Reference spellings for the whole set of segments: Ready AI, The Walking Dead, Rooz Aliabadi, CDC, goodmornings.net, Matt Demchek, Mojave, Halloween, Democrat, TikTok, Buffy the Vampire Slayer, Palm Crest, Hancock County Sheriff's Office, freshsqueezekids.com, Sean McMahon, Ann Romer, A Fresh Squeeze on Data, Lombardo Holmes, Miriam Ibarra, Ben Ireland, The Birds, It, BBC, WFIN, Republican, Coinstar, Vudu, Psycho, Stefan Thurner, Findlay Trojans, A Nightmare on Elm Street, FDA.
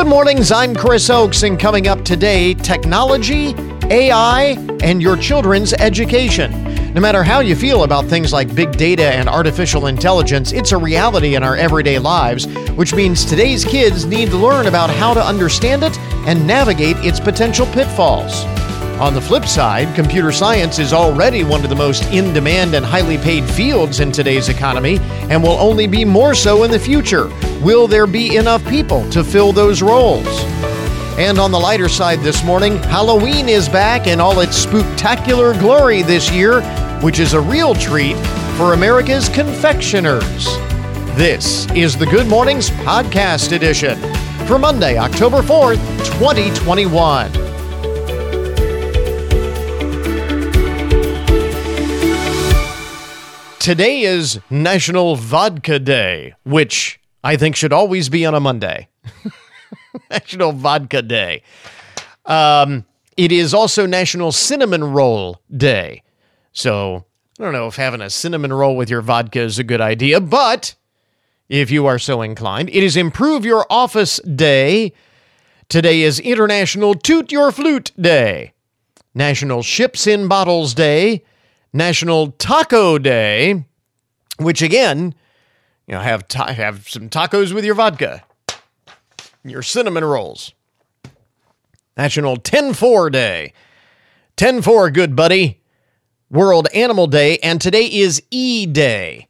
Good mornings, I'm Chris Oakes, and coming up today, technology, AI, and your children's education. No matter how you feel about things like big data and artificial intelligence, it's a reality in our everyday lives, which means today's kids need to learn about how to understand it and navigate its potential pitfalls. On the flip side, computer science is already one of the most in-demand and highly paid fields in today's economy and will only be more so in the future. Will there be enough people to fill those roles? And on the lighter side this morning, Halloween is back in all its spooktacular glory this year, which is a real treat for America's confectioners. This is the Good Mornings Podcast Edition for Monday, October 4th, 2021. Today is National Vodka Day, which I think should always be on a Monday. National Vodka Day. It is also National Cinnamon Roll Day. So I don't know if having a cinnamon roll with your vodka is a good idea, but if you are so inclined, it is Improve Your Office Day. Today is International Toot Your Flute Day. National Ships in Bottles Day. National Taco Day, which again, you know, have some tacos with your vodka, your cinnamon rolls. National 10-4 Day. 10-4, good buddy. World Animal Day, and today is E-Day,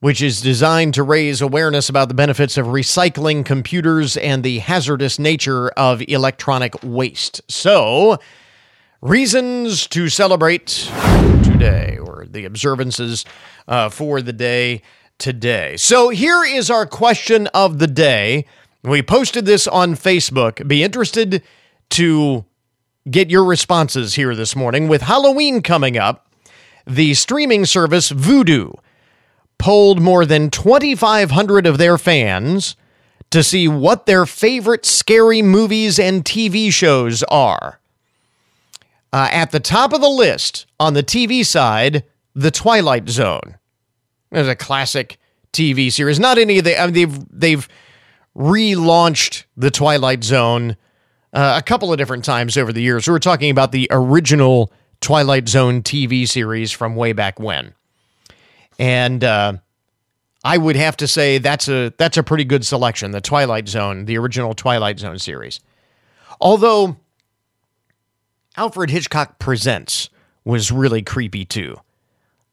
which is designed to raise awareness about the benefits of recycling computers and the hazardous nature of electronic waste. So, reasons to celebrate today, or the observances for the day today. So here is our question of the day. We posted this on Facebook. Be interested to get your responses here this morning. With Halloween coming up, the streaming service Vudu polled more than 2,500 of their fans to see what their favorite scary movies and TV shows are. At the top of the list on the TV side, The Twilight Zone. There's a classic TV series. Not any of the, I mean, they've relaunched The Twilight Zone a couple of different times over the years. We're talking about the original Twilight Zone TV series from way back when. And I would have to say that's a pretty good selection. The Twilight Zone, the original Twilight Zone series. Although Alfred Hitchcock Presents was really creepy, too.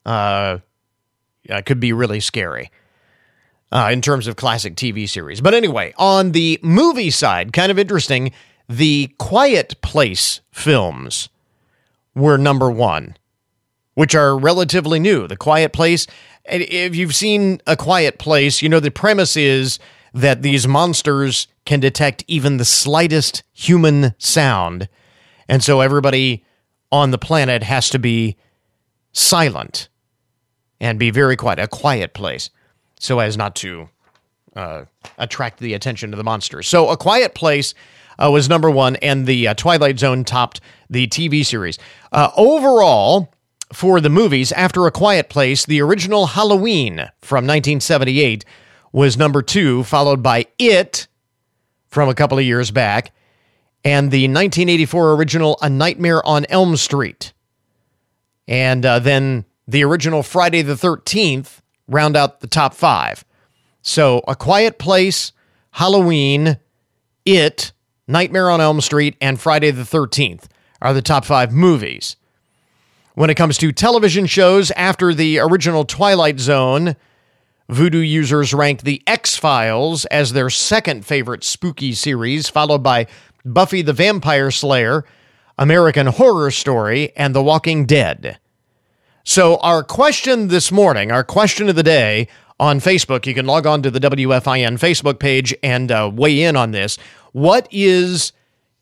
Could be really scary in terms of classic TV series. But anyway, on the movie side, kind of interesting, the Quiet Place films were number one, which are relatively new. The Quiet Place, and if you've seen A Quiet Place, you know the premise is that these monsters can detect even the slightest human sound. And so everybody on the planet has to be silent and be very quiet, a quiet place, so as not to attract the attention of the monsters. So A Quiet Place was number one, and the Twilight Zone topped the TV series. Overall, for the movies, after A Quiet Place, the original Halloween from 1978 was number two, followed by It from a couple of years back, and the 1984 original A Nightmare on Elm Street. And then the original Friday the 13th round out the top five. So A Quiet Place, Halloween, It, Nightmare on Elm Street, and Friday the 13th are the top five movies. When it comes to television shows, after the original Twilight Zone, Vudu users ranked The X-Files as their second favorite spooky series, followed by Buffy the Vampire Slayer, American Horror Story, and The Walking Dead. So our question this morning, our question of the day on Facebook, you can log on to the WFIN Facebook page and weigh in on this. What is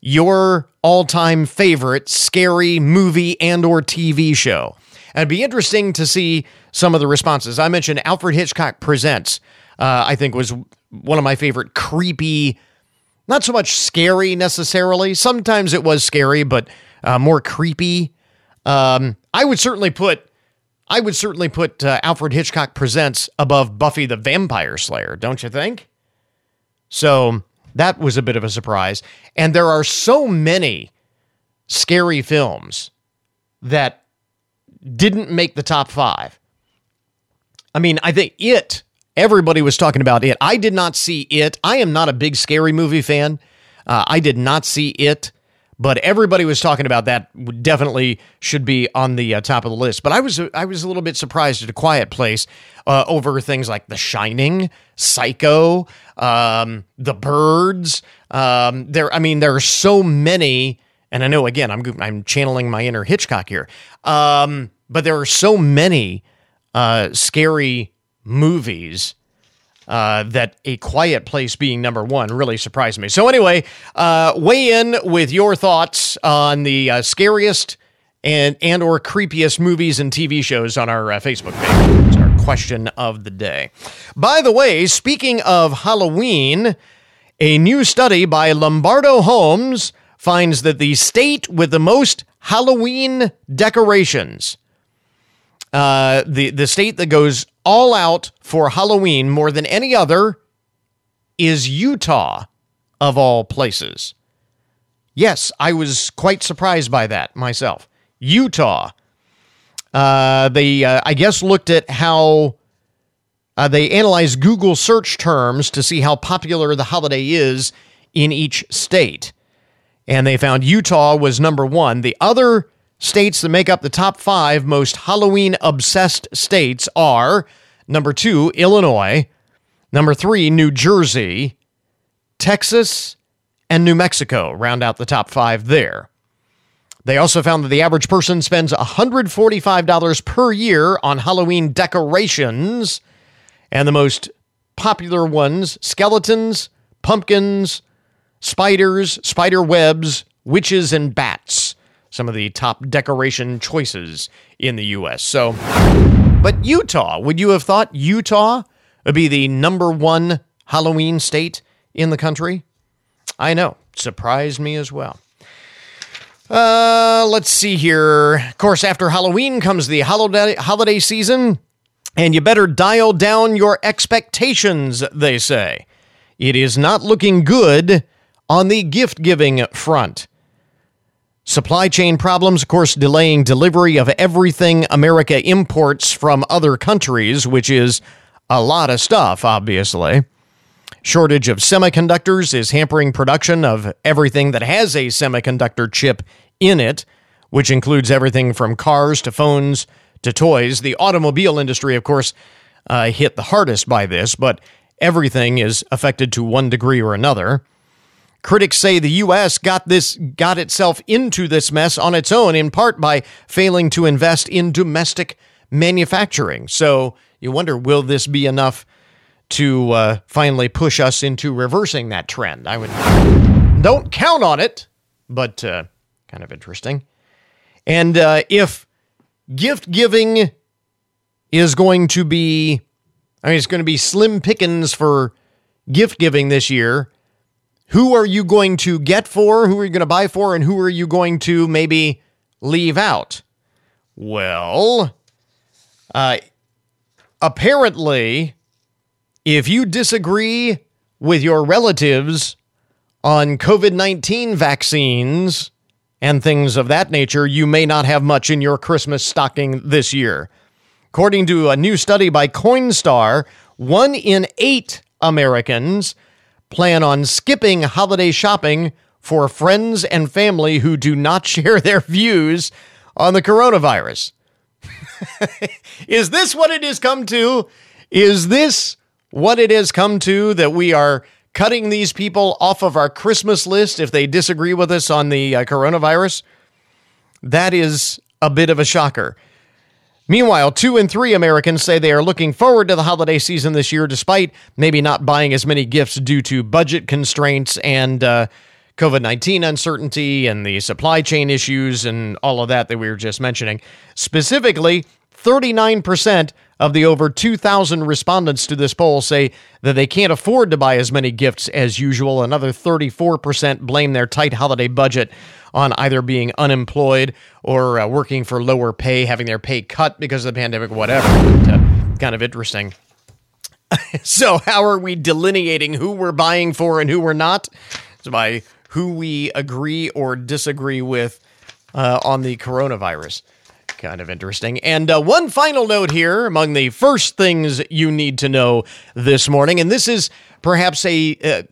your all-time favorite scary movie and or TV show? And it'd be interesting to see some of the responses. I mentioned Alfred Hitchcock Presents, I think was one of my favorite creepy, not so much scary necessarily. Sometimes it was scary, but more creepy. I would certainly put Alfred Hitchcock Presents above Buffy the Vampire Slayer, don't you think? So That was a bit of a surprise. And there are so many scary films that didn't make the top five. I mean, I think It, everybody was talking about It. I did not see It. I am not a big scary movie fan. I did not see It, but everybody was talking about that. Definitely should be on the top of the list. But I was a little bit surprised at A Quiet Place over things like The Shining, Psycho, The Birds. There are so many, and I know again I'm channeling my inner Hitchcock here. But there are so many scary movies that A Quiet Place being number one really surprised me. So anyway, weigh in with your thoughts on the scariest and or creepiest movies and TV shows on our Facebook page. It's our question of the day. By the way, speaking of Halloween, a new study by Lombardo Holmes finds that the state with the most Halloween decorations, the state that goes all out for Halloween more than any other, is Utah, of all places. Yes, I was quite surprised by that myself. Utah. They looked at how they analyzed Google search terms to see how popular the holiday is in each state. And they found Utah was number one. The other states that make up the top five most Halloween-obsessed states are number 2, Illinois, number 3, New Jersey, Texas, and New Mexico round out the top 5 there. They also found that the average person spends $145 per year on Halloween decorations, and the most popular ones, skeletons, pumpkins, spiders, spider webs, witches, and bats. Some of the top decoration choices in the U.S. So, but Utah, would you have thought Utah would be the number one Halloween state in the country? I know. Surprised me as well. Let's see here. Of course, after Halloween comes the holiday season, and you better dial down your expectations, they say. It is not looking good on the gift-giving front. Supply chain problems, of course, delaying delivery of everything America imports from other countries, which is a lot of stuff, obviously. Shortage of semiconductors is hampering production of everything that has a semiconductor chip in it, which includes everything from cars to phones to toys. The automobile industry, of course, hit the hardest by this, but everything is affected to one degree or another. Critics say the U.S. got itself into this mess on its own, in part by failing to invest in domestic manufacturing. So you wonder, will this be enough to finally push us into reversing that trend? I would don't count on it, but kind of interesting. And if gift giving is going to be, it's going to be slim pickings for gift giving this year. Who are you going to get for? Who are you going to buy for? And who are you going to maybe leave out? Well, apparently, if you disagree with your relatives on COVID-19 vaccines and things of that nature, you may not have much in your Christmas stocking this year. According to a new study by Coinstar, 1 in 8 Americans plan on skipping holiday shopping for friends and family who do not share their views on the coronavirus. Is this what it has come to? Is this what it has come to, that we are cutting these people off of our Christmas list if they disagree with us on the coronavirus? That is a bit of a shocker. Meanwhile, 2 in 3 Americans say they are looking forward to the holiday season this year, despite maybe not buying as many gifts due to budget constraints and COVID-19 uncertainty and the supply chain issues and all of that we were just mentioning. Specifically, 39% of the over 2,000 respondents to this poll say that they can't afford to buy as many gifts as usual. Another 34% blame their tight holiday budget on either being unemployed or working for lower pay, having their pay cut because of the pandemic, whatever. But, kind of interesting. So how are we delineating who we're buying for and who we're not? It's by who we agree or disagree with on the coronavirus. Kind of interesting. And one final note here among the first things you need to know this morning, and this is perhaps a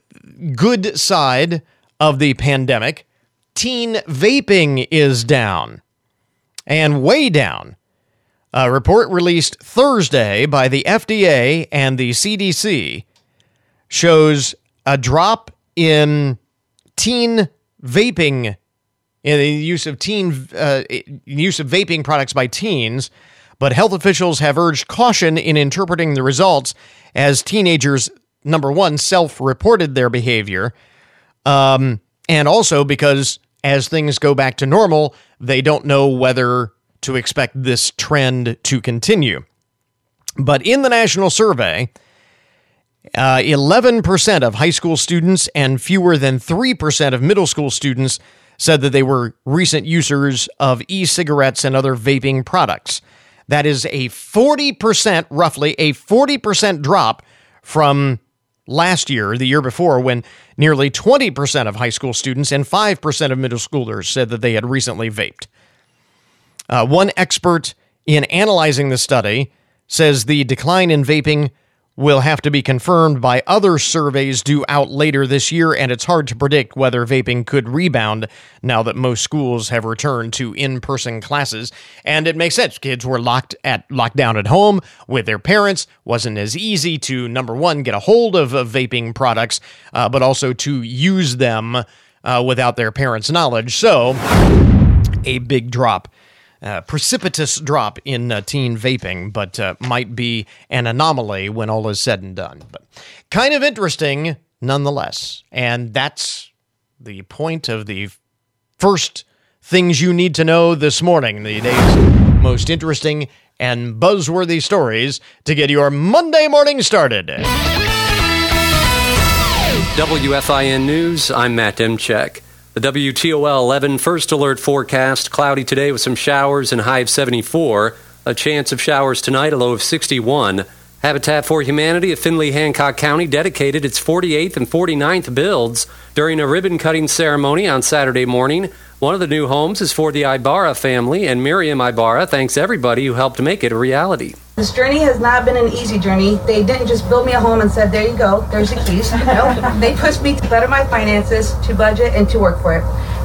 good side of the pandemic, teen vaping is down and way down. A report released Thursday by the FDA and the CDC shows a drop in teen vaping, in the use of vaping products by teens, but health officials have urged caution in interpreting the results as teenagers, number one, self-reported their behavior, and also because as things go back to normal, they don't know whether to expect this trend to continue. But in the national survey, 11% of high school students and fewer than 3% of middle school students said that they were recent users of e-cigarettes and other vaping products. That is a 40%, roughly a 40% drop from last year, the year before, when nearly 20% of high school students and 5% of middle schoolers said that they had recently vaped. One expert in analyzing the study says the decline in vaping will have to be confirmed by other surveys due out later this year, and it's hard to predict whether vaping could rebound now that most schools have returned to in-person classes. And it makes sense. Kids were locked down at home with their parents. Wasn't as easy to, number one, get a hold of vaping products, but also to use them without their parents' knowledge. So a big drop. Precipitous drop in teen vaping, but might be an anomaly when all is said and done. But kind of interesting nonetheless. And that's the point of the first things you need to know this morning. The day's most interesting and buzzworthy stories to get your Monday morning started. WFIN News, I'm Matt Demchek. The WTOL 11 first alert forecast, cloudy today with some showers and high of 74. A chance of showers tonight, a low of 61. Habitat for Humanity of Findlay-Hancock County dedicated its 48th and 49th builds during a ribbon-cutting ceremony on Saturday morning. One of the new homes is for the Ibarra family, and Miriam Ibarra thanks everybody who helped make it a reality. This journey has not been an easy journey. They didn't just build me a home and said, there you go, there's the keys. No, they pushed me to better my finances, to budget, and to work for it.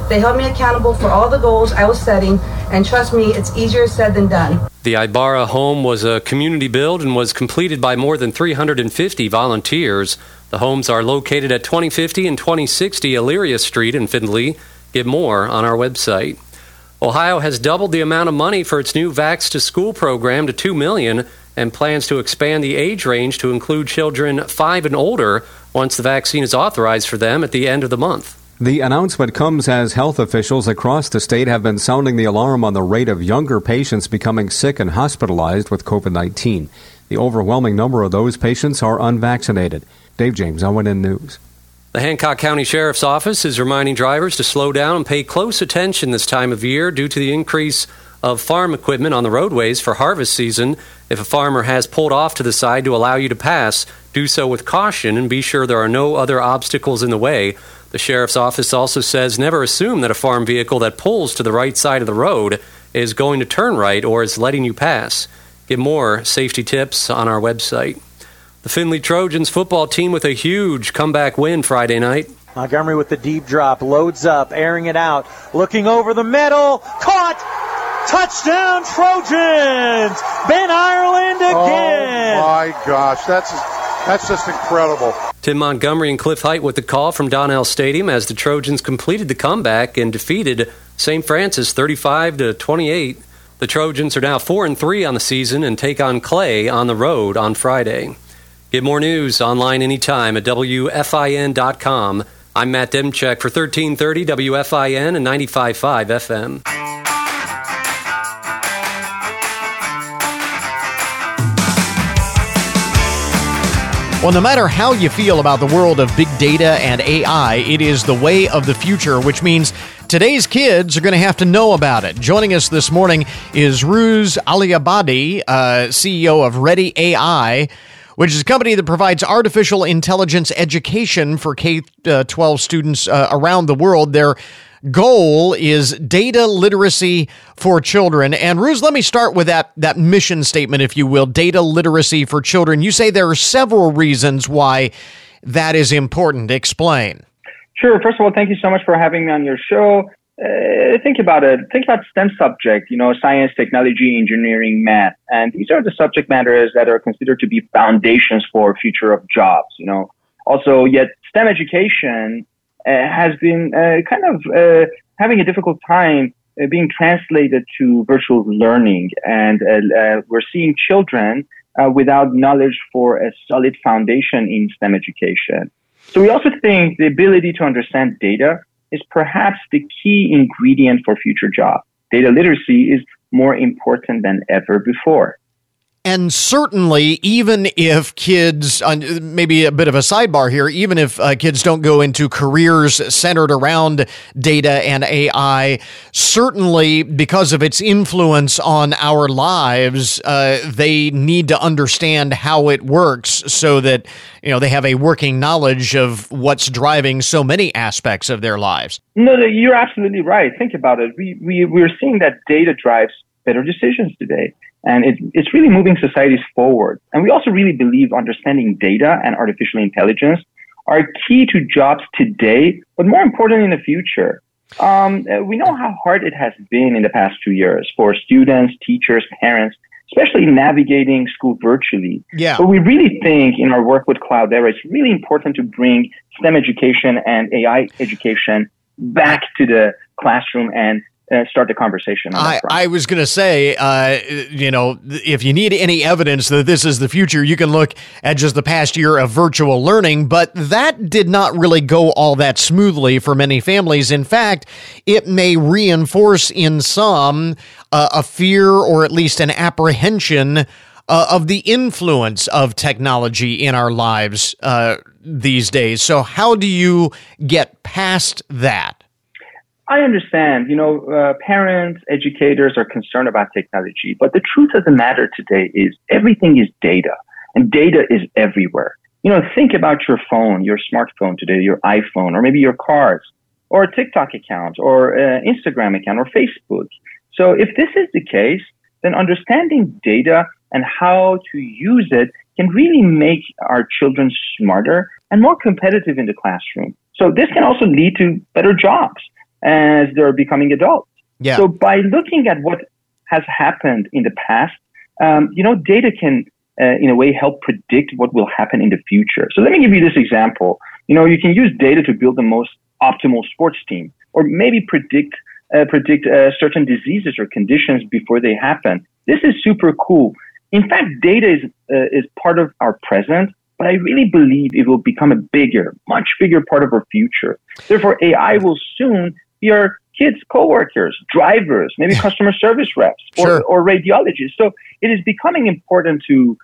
They held me accountable for all the goals I was setting, and trust me, it's easier said than done. The Ibarra home was a community build and was completed by more than 350 volunteers. The homes are located at 2050 and 2060 Elyria Street in Findlay. Get more on our website. Ohio has doubled the amount of money for its new Vax to School program to $2 million and plans to expand the age range to include children 5 and older once the vaccine is authorized for them at the end of the month. The announcement comes as health officials across the state have been sounding the alarm on the rate of younger patients becoming sick and hospitalized with COVID-19. The overwhelming number of those patients are unvaccinated. Dave James, ONN News. The Hancock County Sheriff's Office is reminding drivers to slow down and pay close attention this time of year due to the increase of farm equipment on the roadways for harvest season. If a farmer has pulled off to the side to allow you to pass, do so with caution and be sure there are no other obstacles in the way. The Sheriff's Office also says never assume that a farm vehicle that pulls to the right side of the road is going to turn right or is letting you pass. Get more safety tips on our website. The Findlay Trojans football team with a huge comeback win Friday night. Montgomery with the deep drop, loads up, airing it out, looking over the middle, caught, touchdown Trojans! Ben Ireland again! Oh my gosh, that's just incredible. Tim Montgomery and Cliff Height with the call from Donnell Stadium as the Trojans completed the comeback and defeated St. Francis 35-28. The Trojans are now 4-3 on the season and take on Clay on the road on Friday. Get more news online anytime at WFIN.com. I'm Matt Demchek for 1330 WFIN and 95.5 FM. Well, no matter how you feel about the world of big data and AI, it is the way of the future, which means today's kids are going to have to know about it. Joining us this morning is Rooz Aliabadi, CEO of Ready AI, which is a company that provides artificial intelligence education for K-12 students around the world. Their goal is data literacy for children. And Rooz, let me start with that mission statement, if you will, data literacy for children. You say there are several reasons why that is important. Explain. Sure. First of all, thank you so much for having me on your show. Think about it. Think about STEM subjects, science, technology, engineering, math. And these are the subject matters that are considered to be foundations for future of jobs, Also, yet STEM education has been kind of having a difficult time being translated to virtual learning. And we're seeing children without knowledge for a solid foundation in STEM education. So we also think the ability to understand data is perhaps the key ingredient for future jobs. Data literacy is more important than ever before. And certainly, even if kids, maybe a bit of a sidebar here, even if kids don't go into careers centered around data and AI, certainly because of its influence on our lives, they need to understand how it works so that, they have a working knowledge of what's driving so many aspects of their lives. No, you're absolutely right. Think about it. We're seeing that data drives better decisions today. And it's really moving societies forward. And we also really believe understanding data and artificial intelligence are key to jobs today, but more important in the future. We know how hard it has been in the past 2 years for students, teachers, parents, especially navigating school virtually. Yeah. But we really think in our work with Cloudera, it's really important to bring STEM education and AI education back to the classroom and start the conversation. I was going to say, if you need any evidence that this is the future, you can look at just the past year of virtual learning, but that did not really go all that smoothly for many families. In fact, it may reinforce in some a fear or at least an apprehension of the influence of technology in our lives these days. So how do you get past that? I understand, parents, educators are concerned about technology, but the truth of the matter today is everything is data, and data is everywhere. Think about your phone, your smartphone today, your iPhone, or maybe your cards, or a TikTok account, or Instagram account, or Facebook. So if this is the case, then understanding data and how to use it can really make our children smarter and more competitive in the classroom. So this can also lead to better jobs as they're becoming adults. Yeah. So by looking at what has happened in the past, data can, in a way, help predict what will happen in the future. So let me give you this example. You can use data to build the most optimal sports team, or maybe predict certain diseases or conditions before they happen. This is super cool. In fact, data is part of our present, but I really believe it will become a bigger, much bigger part of our future. Therefore, AI will soon be our kids, coworkers, drivers, maybe customer service reps, or radiologists. So it is becoming important to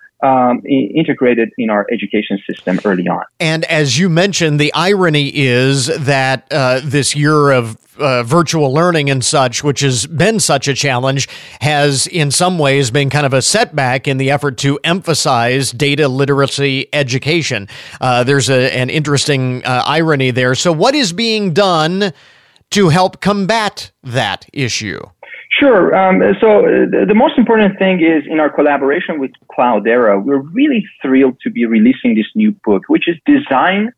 integrate it in our education system early on. And as you mentioned, the irony is that this year of virtual learning and such, which has been such a challenge, has in some ways been kind of a setback in the effort to emphasize data literacy education. There's an interesting irony there. So what is being done to help combat that issue? Sure. So the most important thing is, in our collaboration with Cloudera, we're really thrilled to be releasing this new book, which is designed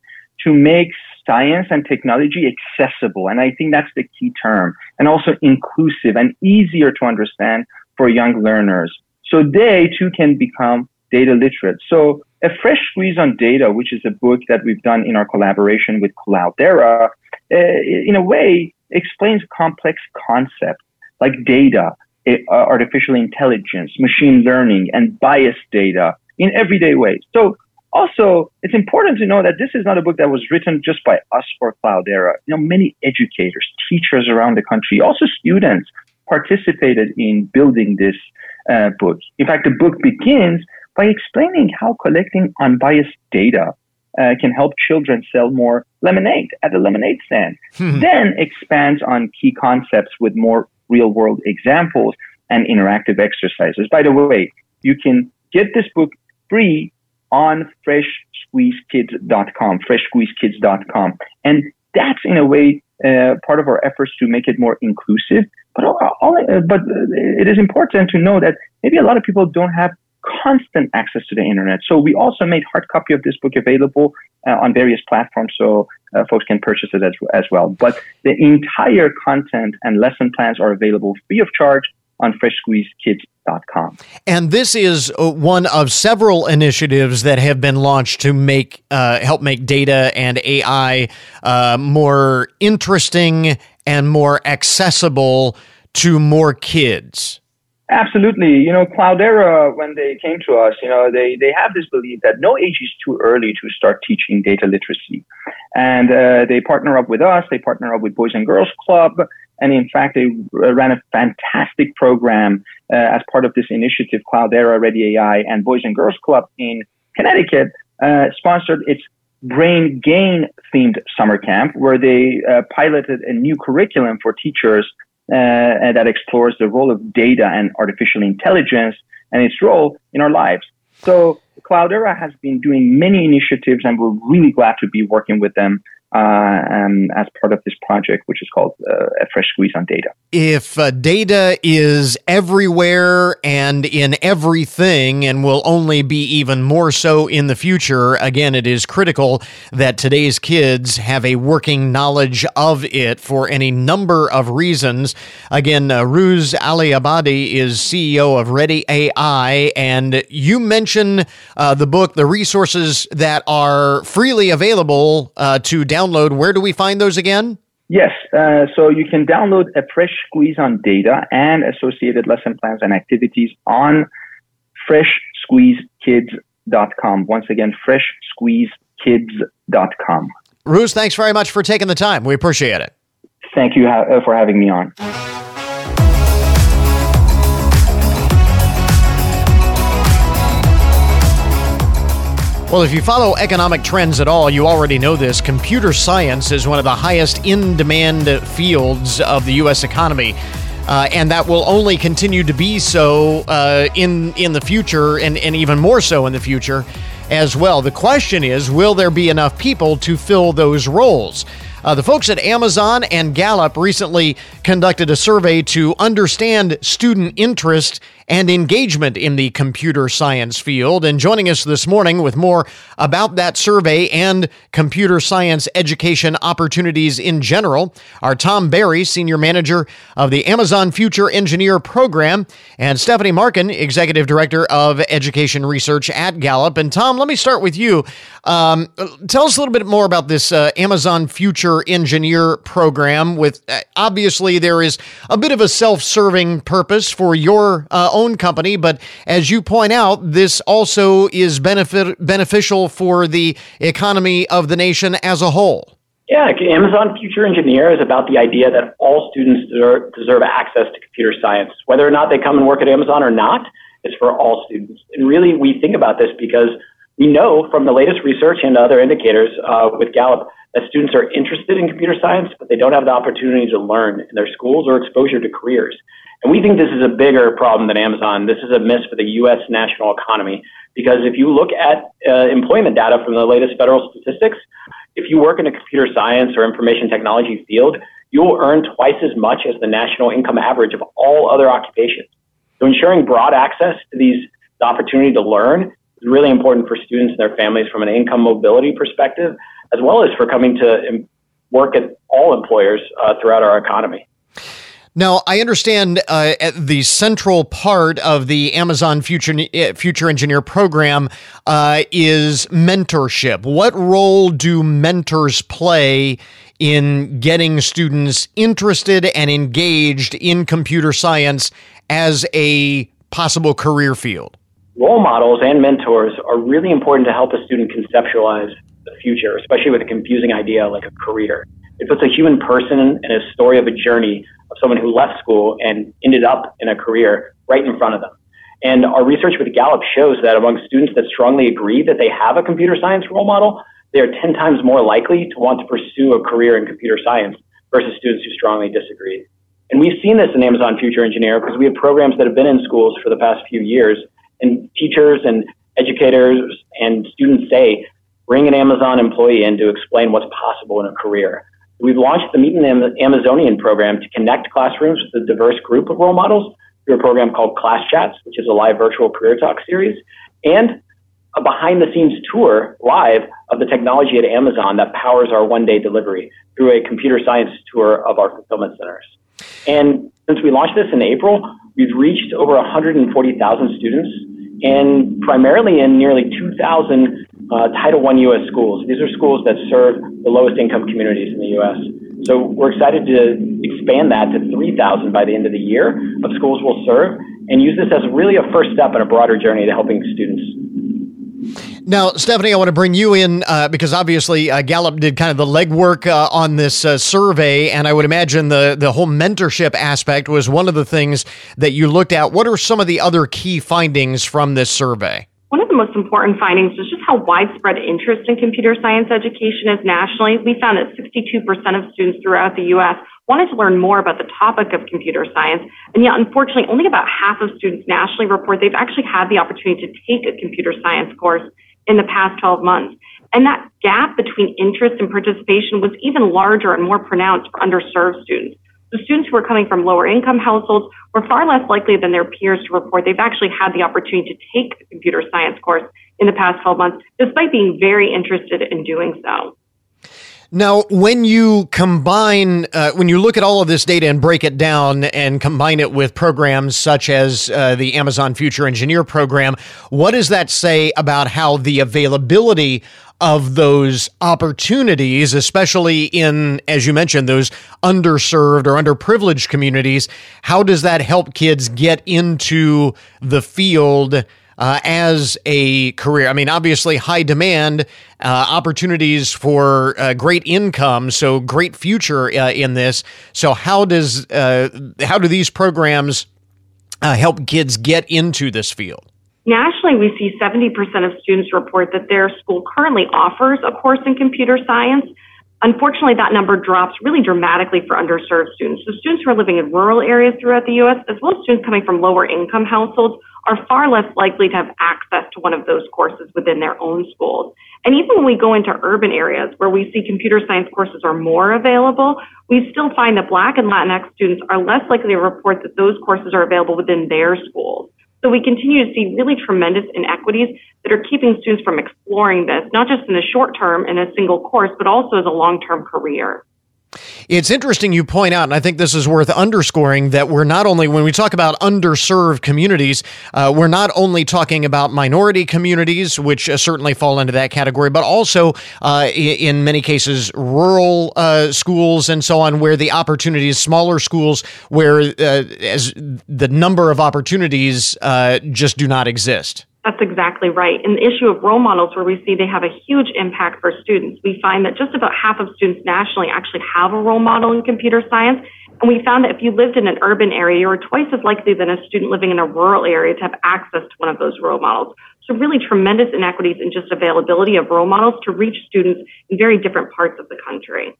to make science and technology accessible. And I think that's the key term, and also inclusive and easier to understand for young learners, so they too can become data literate. So A Fresh Squeeze on Data, which is a book that we've done in our collaboration with Cloudera, in a way explains complex concepts like data, artificial intelligence, machine learning, and biased data in everyday ways. So also, it's important to know that this is not a book that was written just by us for Cloudera. Many educators, teachers around the country, also students, participated in building this book. In fact, the book begins by explaining how collecting unbiased data can help children sell more lemonade at the lemonade stand, then expands on key concepts with more real-world examples and interactive exercises. By the way, you can get this book free on freshsqueezekids.com, freshsqueezekids.com. And that's, in a way, part of our efforts to make it more inclusive. But, but it is important to know that maybe a lot of people don't have constant access to the internet. So we also made hard copy of this book available on various platforms, so folks can purchase it as well. But the entire content and lesson plans are available free of charge on freshsqueezekids.com. And this is one of several initiatives that have been launched to make help make data and AI more interesting and more accessible to more kids. Absolutely. You know, Cloudera, when they came to us, you know, they have this belief that no age is too early to start teaching data literacy. And they partner up with us, they partner up with Boys and Girls Club, and in fact, they ran a fantastic program as part of this initiative. Cloudera, Ready AI, and Boys and Girls Club in Connecticut sponsored its Brain Gain-themed summer camp, where they piloted a new curriculum for teachers that explores the role of data and artificial intelligence and its role in our lives. So Cloudera has been doing many initiatives, and we're really glad to be working with them as part of this project, which is called A Fresh Squeeze on Data. If data is everywhere and in everything and will only be even more so in the future, again, it is critical that today's kids have a working knowledge of it for any number of reasons. Again, Rooz Aliabadi is CEO of Ready AI, and you mention the book, the resources that are freely available to download. Where do we find those again? Yes. So you can download A Fresh Squeeze on Data and associated lesson plans and activities on freshsqueezekids.com. Once again, freshsqueezekids.com. Rooz, thanks very much for taking the time. We appreciate it. Thank you for having me on. Well, if you follow economic trends at all, you already know this. Computer science is one of the highest in-demand fields of the U.S. economy, and that will only continue to be so in the future, and even more so in the future as well. The question is, will there be enough people to fill those roles? The folks at Amazon and Gallup recently conducted a survey to understand student interest and engagement in the computer science field. And joining us this morning with more about that survey and computer science education opportunities in general are Tom Barry, Senior Manager of the Amazon Future Engineer Program, and Stephanie Markin, Executive Director of Education Research at Gallup. And Tom, let me start with you. Tell us a little bit more about this Amazon Future Engineer program. With obviously there is a bit of a self-serving purpose for your own company, but as you point out, this also is beneficial for the economy of the nation as a whole. Yeah, Amazon Future Engineer is about the idea that all students deserve access to computer science, whether or not they come and work at Amazon or not. It's for all students, and really we think about this because we know from the latest research and other indicators with Gallup that students are interested in computer science, but they don't have the opportunity to learn in their schools or exposure to careers. And we think this is a bigger problem than Amazon. This is a miss for the U.S. national economy, because if you look at employment data from the latest federal statistics, if you work in a computer science or information technology field, you will earn twice as much as the national income average of all other occupations. So ensuring broad access to the opportunity to learn is really important for students and their families from an income mobility perspective, as well as for coming to work at all employers throughout our economy. Now, I understand the central part of the Amazon Future Engineer program is mentorship. What role do mentors play in getting students interested and engaged in computer science as a possible career field? Role models and mentors are really important to help a student conceptualize the future, especially with a confusing idea like a career. It puts a human person and a story of a journey of someone who left school and ended up in a career right in front of them. And our research with Gallup shows that among students that strongly agree that they have a computer science role model, they are 10 times more likely to want to pursue a career in computer science versus students who strongly disagree. And we've seen this in Amazon Future Engineer because we have programs that have been in schools for the past few years, and teachers and educators and students say, bring an Amazon employee in to explain what's possible in a career. We've launched the Meet an Amazonian program to connect classrooms with a diverse group of role models through a program called Class Chats, which is a live virtual career talk series, and a behind-the-scenes tour live of the technology at Amazon that powers our one-day delivery through a computer science tour of our fulfillment centers. And since we launched this in April, we've reached over 140,000 students, and primarily in nearly 2,000 Title I U.S. schools. These are schools that serve the lowest income communities in the U.S. So we're excited to expand that to 3,000 by the end of the year of schools we'll serve, and use this as really a first step in a broader journey to helping students. Now, Stephanie, I want to bring you in because obviously Gallup did kind of the legwork on this survey, and I would imagine the whole mentorship aspect was one of the things that you looked at. What are some of the other key findings from this survey? One of the most important findings is just how widespread interest in computer science education is nationally. We found that 62% of students throughout the U.S. wanted to learn more about the topic of computer science, and yet, unfortunately, only about half of students nationally report they've actually had the opportunity to take a computer science course in the past 12 months. And that gap between interest and participation was even larger and more pronounced for underserved students. The students who are coming from lower income households were far less likely than their peers to report they've actually had the opportunity to take a computer science course in the past 12 months, despite being very interested in doing so. Now, when you combine, when you look at all of this data and break it down and combine it with programs such as the Amazon Future Engineer program, what does that say about how the availability of those opportunities, especially in, as you mentioned, those underserved or underprivileged communities, how does that help kids get into the field as a career? I mean, obviously high demand, opportunities for great income, so great future in this. So how do these programs help kids get into this field? Nationally, we see 70% of students report that their school currently offers a course in computer science. Unfortunately, that number drops really dramatically for underserved students. So students who are living in rural areas throughout the U.S., as well as students coming from lower income households, are far less likely to have access to one of those courses within their own schools. And even when we go into urban areas where we see computer science courses are more available, we still find that Black and Latinx students are less likely to report that those courses are available within their schools. So we continue to see really tremendous inequities that are keeping students from exploring this, not just in the short term in a single course, but also as a long-term career. It's interesting you point out, and I think this is worth underscoring, that we're not only, when we talk about underserved communities, we're not only talking about minority communities, which certainly fall into that category, but also in many cases rural schools and so on, where the opportunities, smaller schools, where as the number of opportunities just do not exist. That's exactly right. And the issue of role models, where we see they have a huge impact for students. We find that just about half of students nationally actually have a role model in computer science. And we found that if you lived in an urban area, you were twice as likely than a student living in a rural area to have access to one of those role models. So really tremendous inequities in just availability of role models to reach students in very different parts of the country.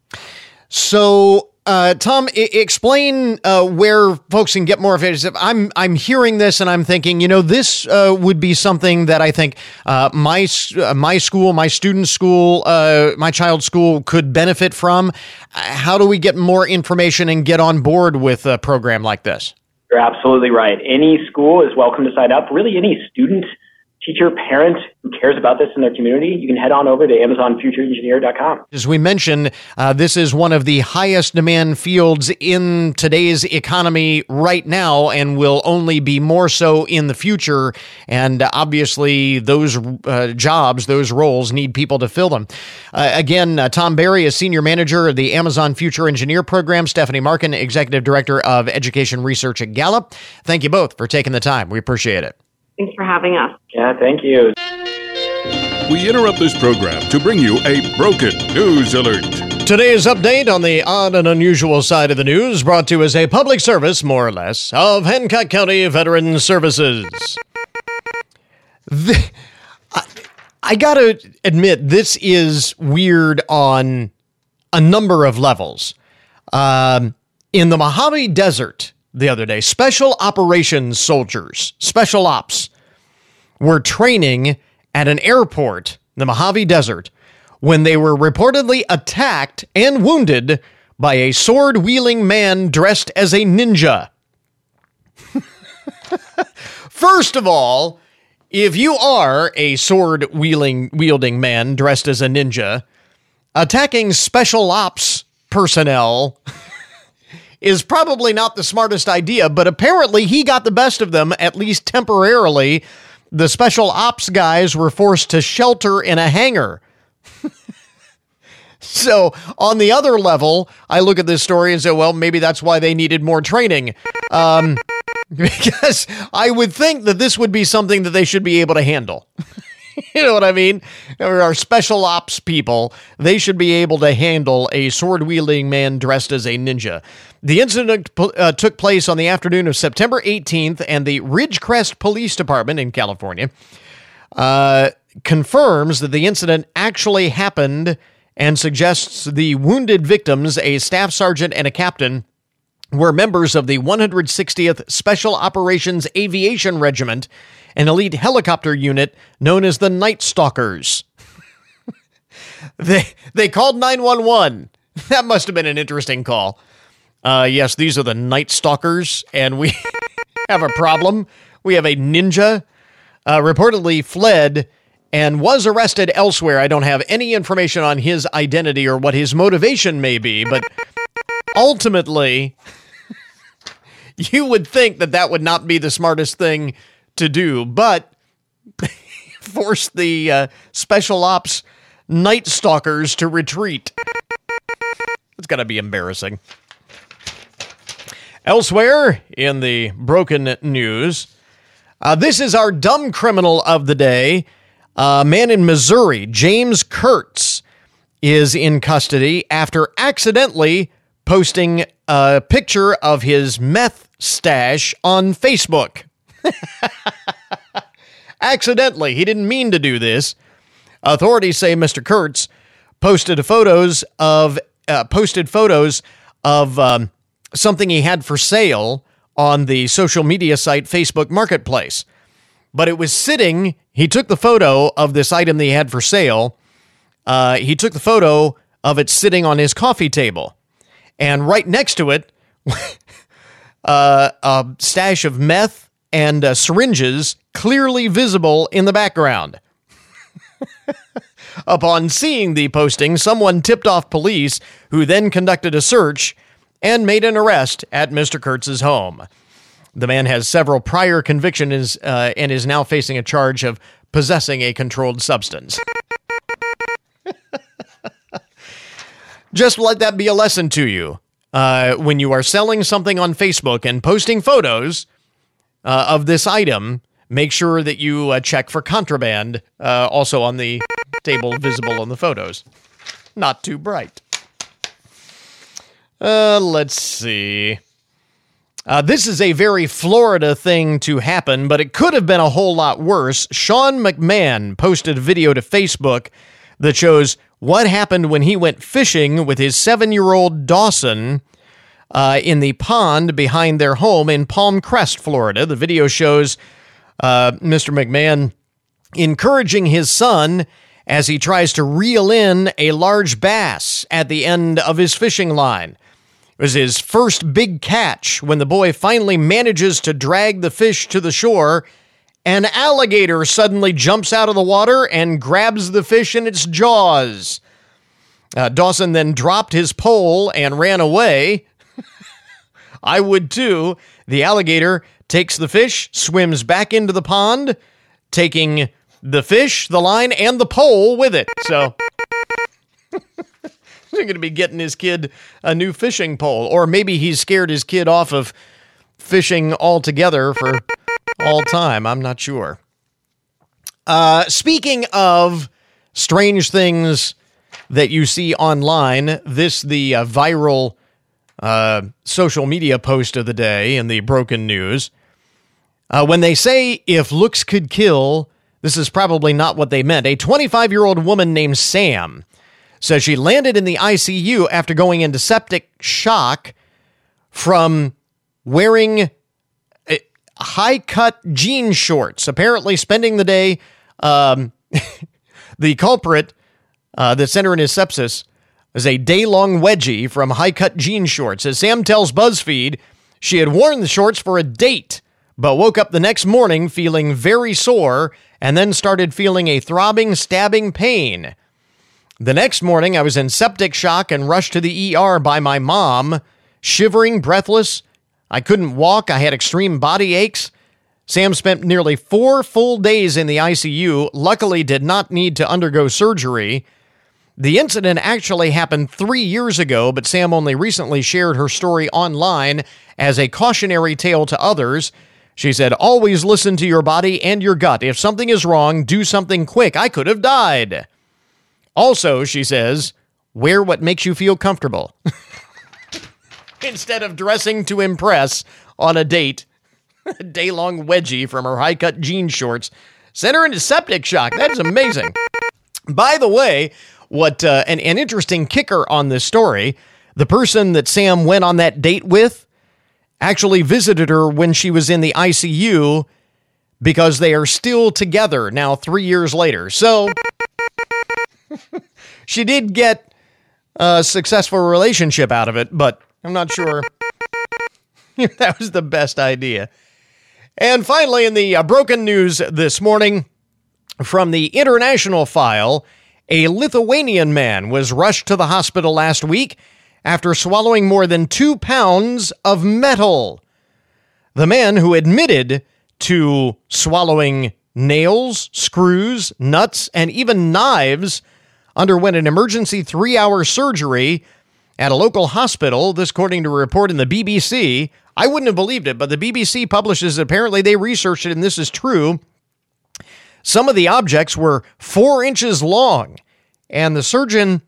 So, Tom, explain where folks can get more of it. I'm hearing this and I'm thinking, you know, this would be something that I think my school, my student's school, my child's school could benefit from. How do we get more information and get on board with a program like this? You're absolutely right. Any school is welcome to sign up. Really, any student, teacher, parent who cares about this in their community, you can head on over to AmazonFutureEngineer.com. As we mentioned, this is one of the highest demand fields in today's economy right now, and will only be more so in the future. And obviously, those jobs, those roles need people to fill them. Again, Tom Barry is Senior Manager of the Amazon Future Engineer Program, Stephanie Markin, Executive Director of Education Research at Gallup. Thank you both for taking the time. We appreciate it. Thanks for having us. Yeah, thank you. We interrupt this program to bring you a broken news alert. Today's update on the odd and unusual side of the news brought to you as a public service, more or less, of Hancock County Veteran Services. I gotta admit, this is weird on a number of levels. In the Mojave Desert, the other day, special operations soldiers, special ops, were training at an airport in the Mojave Desert when they were reportedly attacked and wounded by a sword-wielding man dressed as a ninja. First of all, if you are a sword-wielding man dressed as a ninja, attacking special ops personnel is probably not the smartest idea, but apparently he got the best of them, at least temporarily. The special ops guys were forced to shelter in a hangar. So on the other level, I look at this story and say, well, maybe that's why they needed more training. Because I would think that this would be something that they should be able to handle. You know what I mean? Our special ops people, they should be able to handle a sword-wielding man dressed as a ninja. The incident took place on the afternoon of September 18th, and the Ridgecrest Police Department in California confirms that the incident actually happened and suggests the wounded victims, a staff sergeant and a captain, were members of the 160th Special Operations Aviation Regiment, an elite helicopter unit known as the Night Stalkers. They called 911. That must have been an interesting call. Yes, these are the Night Stalkers, and we have a problem. We have a ninja reportedly fled and was arrested elsewhere. I don't have any information on his identity or what his motivation may be, but ultimately, you would think that that would not be the smartest thing to do, but force the special ops Night Stalkers to retreat. It's got to be embarrassing. Elsewhere in the broken news, this is our dumb criminal of the day. A man in Missouri, James Kurtz, is in custody after accidentally posting a picture of his meth stash on Facebook. Accidentally. He didn't mean to do this. Authorities say Mr. Kurtz posted photos of something he had for sale on the social media site Facebook Marketplace. But it was sitting. He took the photo of this item that he had for sale. He took the photo of it sitting on his coffee table. And right next to it, a stash of meth and syringes clearly visible in the background. Upon seeing the posting, someone tipped off police, who then conducted a search and made an arrest at Mr. Kurtz's home. The man has several prior convictions and is now facing a charge of possessing a controlled substance. Just let that be a lesson to you. When you are selling something on Facebook and posting photos of this item, make sure that you check for contraband, also on the table visible on the photos. Not too bright. Let's see. This is a very Florida thing to happen, but it could have been a whole lot worse. Sean McMahon posted a video to Facebook that shows what happened when he went fishing with his 7-year-old Dawson in the pond behind their home in Palm Crest, Florida. The video shows Mr. McMahon encouraging his son as he tries to reel in a large bass at the end of his fishing line. It was his first big catch when the boy finally manages to drag the fish to the shore. An alligator suddenly jumps out of the water and grabs the fish in its jaws. Dawson then dropped his pole and ran away. I would too. The alligator takes the fish, swims back into the pond, taking the fish, the line, and the pole with it. So you're going to be getting his kid a new fishing pole. Or maybe he's scared his kid off of fishing altogether for all time. I'm not sure. Speaking of strange things that you see online, the viral social media post of the day in the broken news. When they say, if looks could kill, this is probably not what they meant. A 25-year-old woman named Sam says she landed in the ICU after going into septic shock from wearing high-cut jean shorts, apparently spending the day The culprit, the center in his sepsis, is a day-long wedgie from high-cut jean shorts. As Sam tells BuzzFeed, she had worn the shorts for a date, but woke up the next morning feeling very sore and then started feeling a throbbing, stabbing pain. The next morning, I was in septic shock and rushed to the ER by my mom, shivering, breathless. I couldn't walk. I had extreme body aches. Sam spent nearly 4 full days in the ICU, luckily did not need to undergo surgery. The incident actually happened 3 years ago, but Sam only recently shared her story online as a cautionary tale to others. She said, "Always listen to your body and your gut. If something is wrong, do something quick. I could have died." Also, she says, wear what makes you feel comfortable instead of dressing to impress on a date. A day-long wedgie from her high-cut jean shorts sent her into septic shock. That's amazing. By the way, what an interesting kicker on this story, the person that Sam went on that date with actually visited her when she was in the ICU because they are still together now 3 years later. So she did get a successful relationship out of it, but I'm not sure that was the best idea. And finally, in the broken news this morning, from the international file, a Lithuanian man was rushed to the hospital last week after swallowing more than 2 pounds of metal. The man, who admitted to swallowing nails, screws, nuts, and even knives, underwent an emergency 3-hour surgery at a local hospital. This according to a report in the BBC. I wouldn't have believed it, but the BBC publishes it. Apparently they researched it, and this is true. Some of the objects were 4 inches long, and the surgeon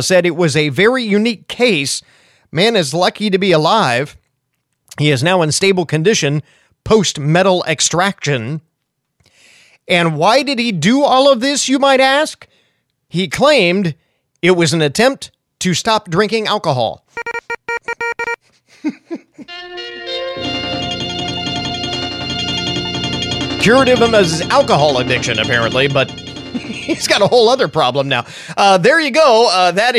said it was a very unique case. Man is lucky to be alive. He is now in stable condition post-metal extraction. And why did he do all of this, you might ask? He claimed it was an attempt to stop drinking alcohol. Curative of his alcohol addiction, apparently, but he's got a whole other problem now. There you go. That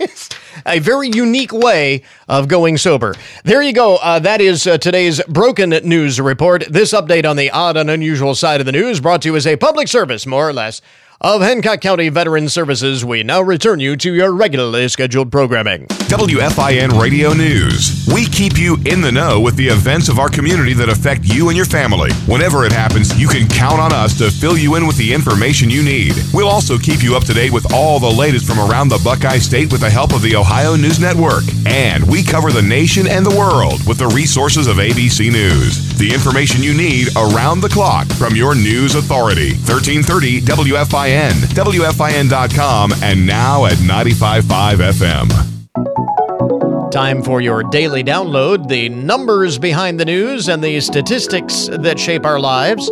is a very unique way of going sober. There you go. That is today's Broken News Report. This update on the odd and unusual side of the news brought to you as a public service, more or less, of Hancock County Veteran Services. We now return you to your regularly scheduled programming. WFIN Radio News. We keep you in the know with the events of our community that affect you and your family. Whenever it happens, you can count on us to fill you in with the information you need. We'll also keep you up to date with all the latest from around the Buckeye State with the help of the Ohio News Network. And we cover the nation and the world with the resources of ABC News. The information you need around the clock from your news authority. 1330 WFIN. WFIN.com, and now at 95.5 FM. Time for your daily download, the numbers behind the news and the statistics that shape our lives.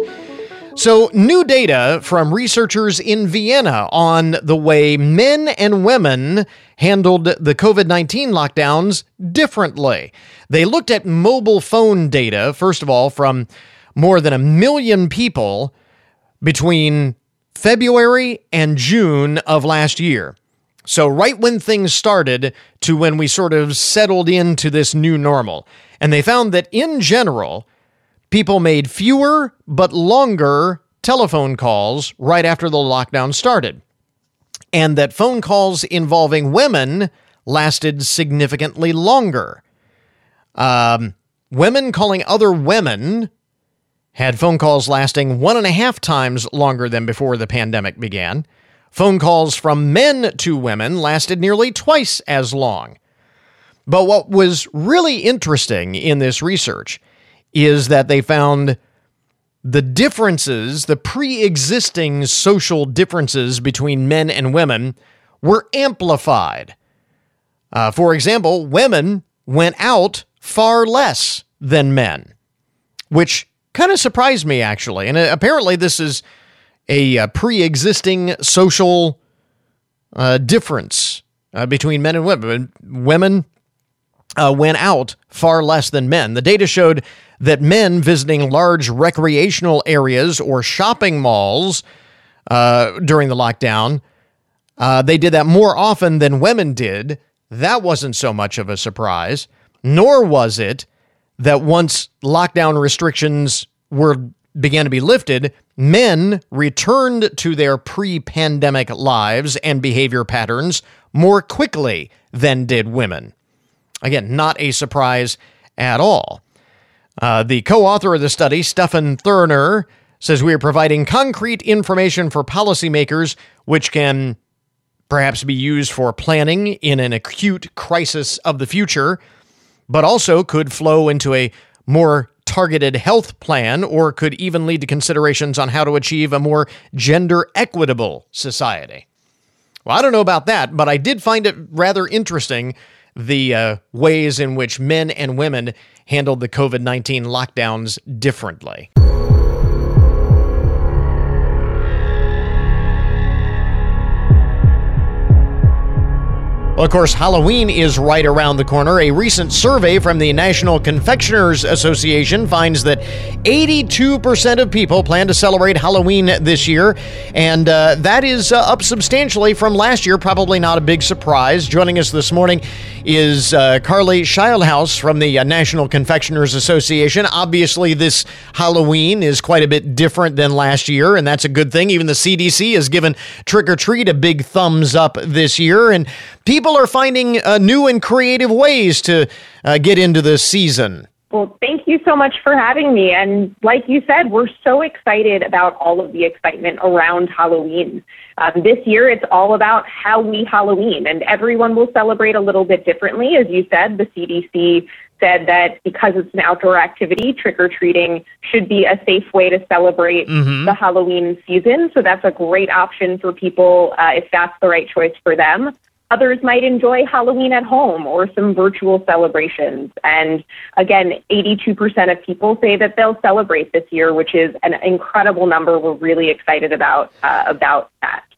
So, new data from researchers in Vienna on the way men and women handled the COVID-19 lockdowns differently. They looked at mobile phone data, first of all, from more than 1 million people between February and June of last year. So right when things started to when we sort of settled into this new normal. And they found that in general, people made fewer but longer telephone calls right after the lockdown started. And that phone calls involving women lasted significantly longer. Women calling other women had phone calls lasting 1.5 times longer than before the pandemic began. Phone calls from men to women lasted nearly twice as long. But what was really interesting in this research is that they found the differences, the pre-existing social differences between men and women were amplified. For example, women went out far less than men, which kind of surprised me, actually. And apparently this is a pre-existing social difference between men and women. Women went out far less than men. The data showed that men visiting large recreational areas or shopping malls during the lockdown. They did that more often than women did. That wasn't so much of a surprise, nor was it that once lockdown restrictions began to be lifted, men returned to their pre-pandemic lives and behavior patterns more quickly than did women. Again, not a surprise at all. The co-author of the study, Stefan Thurner, says we are providing concrete information for policymakers which can perhaps be used for planning in an acute crisis of the future, but also could flow into a more targeted health plan or could even lead to considerations on how to achieve a more gender-equitable society. Well, I don't know about that, but I did find it rather interesting, the ways in which men and women handled the COVID-19 lockdowns differently. Well, of course, Halloween is right around the corner. A recent survey from the National Confectioners Association finds that 82% of people plan to celebrate Halloween this year, and that is up substantially from last year. Probably not a big surprise. Joining us this morning is Carly Shildhouse from the National Confectioners Association. Obviously, this Halloween is quite a bit different than last year, and that's a good thing. Even the CDC has given Trick or Treat a big thumbs up this year, and people are finding new and creative ways to get into this season. Well, thank you so much for having me. And like you said, we're so excited about all of the excitement around Halloween. This year, it's all about how we Halloween, and everyone will celebrate a little bit differently. As you said, the CDC said that because it's an outdoor activity, trick-or-treating should be a safe way to celebrate the Halloween season. So that's a great option for people if that's the right choice for them. Others might enjoy Halloween at home or some virtual celebrations. And again, 82% of people say that they'll celebrate this year, which is an incredible number. We're really excited about that.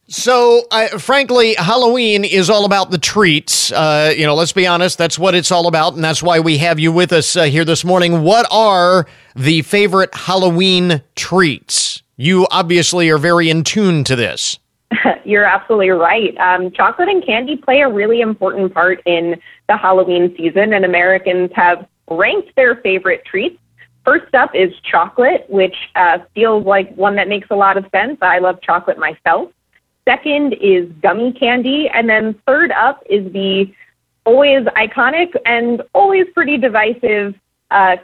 So, frankly, Halloween is all about the treats. Let's be honest, that's what it's all about. And that's why we have you with us here this morning. What are the favorite Halloween treats? You obviously are very in tune to this. You're absolutely right. Chocolate and candy play a really important part in the Halloween season, and Americans have ranked their favorite treats. First up is chocolate, which feels like one that makes a lot of sense. I love chocolate myself. Second is gummy candy. And then third up is the always iconic and always pretty divisive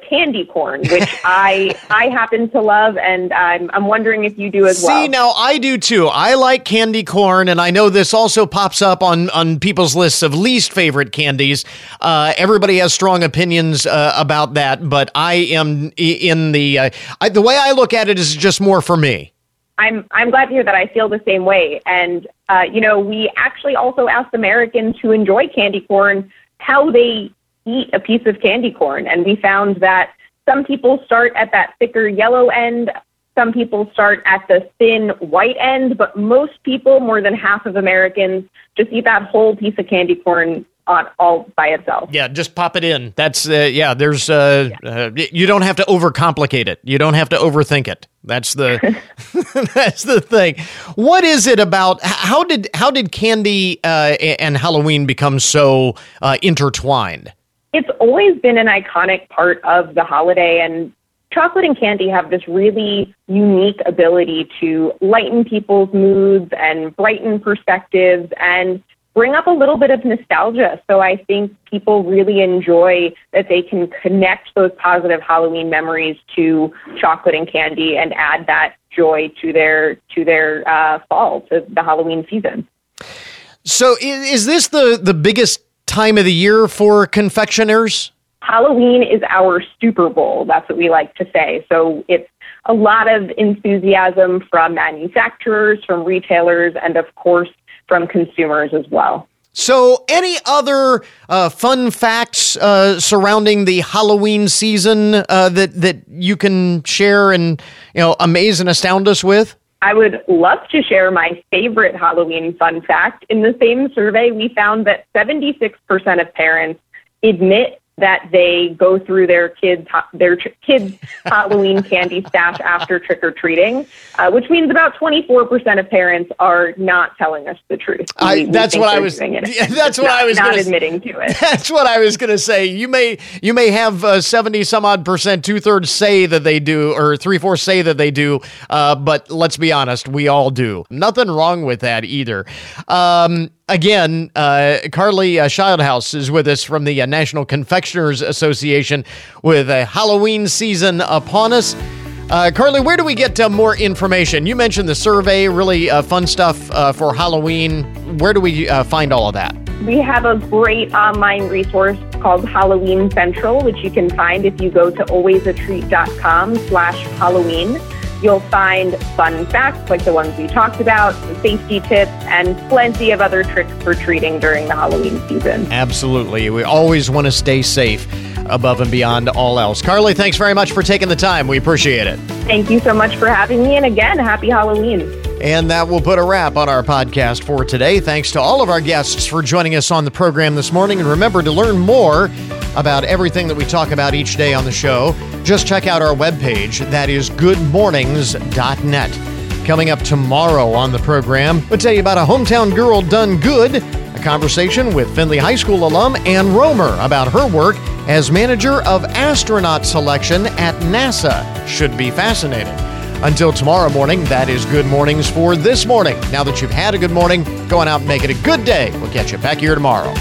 candy corn, which I happen to love, and I'm wondering if you do as well. See, now I do too. I like candy corn, and I know this also pops up on people's lists of least favorite candies. Everybody has strong opinions about that, but I am in the way I look at it is just more for me. I'm glad to hear that. I feel the same way, and we actually also asked Americans who enjoy candy corn how they eat a piece of candy corn, and we found that some people start at that thicker yellow end, some people start at the thin white end, but most people, more than half of Americans, just eat that whole piece of candy corn all by itself. Yeah, just pop it in. That's you don't have to overcomplicate it. You don't have to overthink it. That's the that's the thing. What is it about how did candy and Halloween become so intertwined? It's always been an iconic part of the holiday, and chocolate and candy have this really unique ability to lighten people's moods and brighten perspectives and bring up a little bit of nostalgia. So I think people really enjoy that they can connect those positive Halloween memories to chocolate and candy and add that joy to their fall, to the Halloween season. So is this the biggest time of the year for confectioners? Halloween is our Super Bowl. That's what we like to say. So it's a lot of enthusiasm from manufacturers, from retailers, and of course, from consumers as well. So any other fun facts surrounding the Halloween season that you can share and amaze and astound us with? I would love to share my favorite Halloween fun fact. In the same survey, we found that 76% of parents admit that they go through their kids' Halloween candy stash after trick-or-treating, which means about 24% of parents are not telling us the truth. That's what I was not admitting to it. That's what I was going to say. You may have 70-some-odd percent, two-thirds say that they do, or three-fourths say that they do, but let's be honest, we all do. Nothing wrong with that either. Again, Carly Childhouse is with us from the National Confectioners Association with a Halloween season upon us. Carly, where do we get more information? You mentioned the survey, really fun stuff for Halloween. Where do we find all of that? We have a great online resource called Halloween Central, which you can find if you go to alwaysatreat.com/Halloween. You'll find fun facts like the ones we talked about, safety tips, and plenty of other tricks for treating during the Halloween season. Absolutely. We always want to stay safe above and beyond all else. Carly, thanks very much for taking the time. We appreciate it. Thank you so much for having me. And again, happy Halloween. And that will put a wrap on our podcast for today. Thanks to all of our guests for joining us on the program this morning. And remember to learn more about everything that we talk about each day on the show, just check out our webpage. That is goodmornings.net. Coming up tomorrow on the program, we'll tell you about a hometown girl done good, a conversation with Findlay High School alum Ann Romer about her work as manager of astronaut selection at NASA. Should be fascinating. Until tomorrow morning, that is Good Mornings for this morning. Now that you've had a good morning, go on out and make it a good day. We'll catch you back here tomorrow.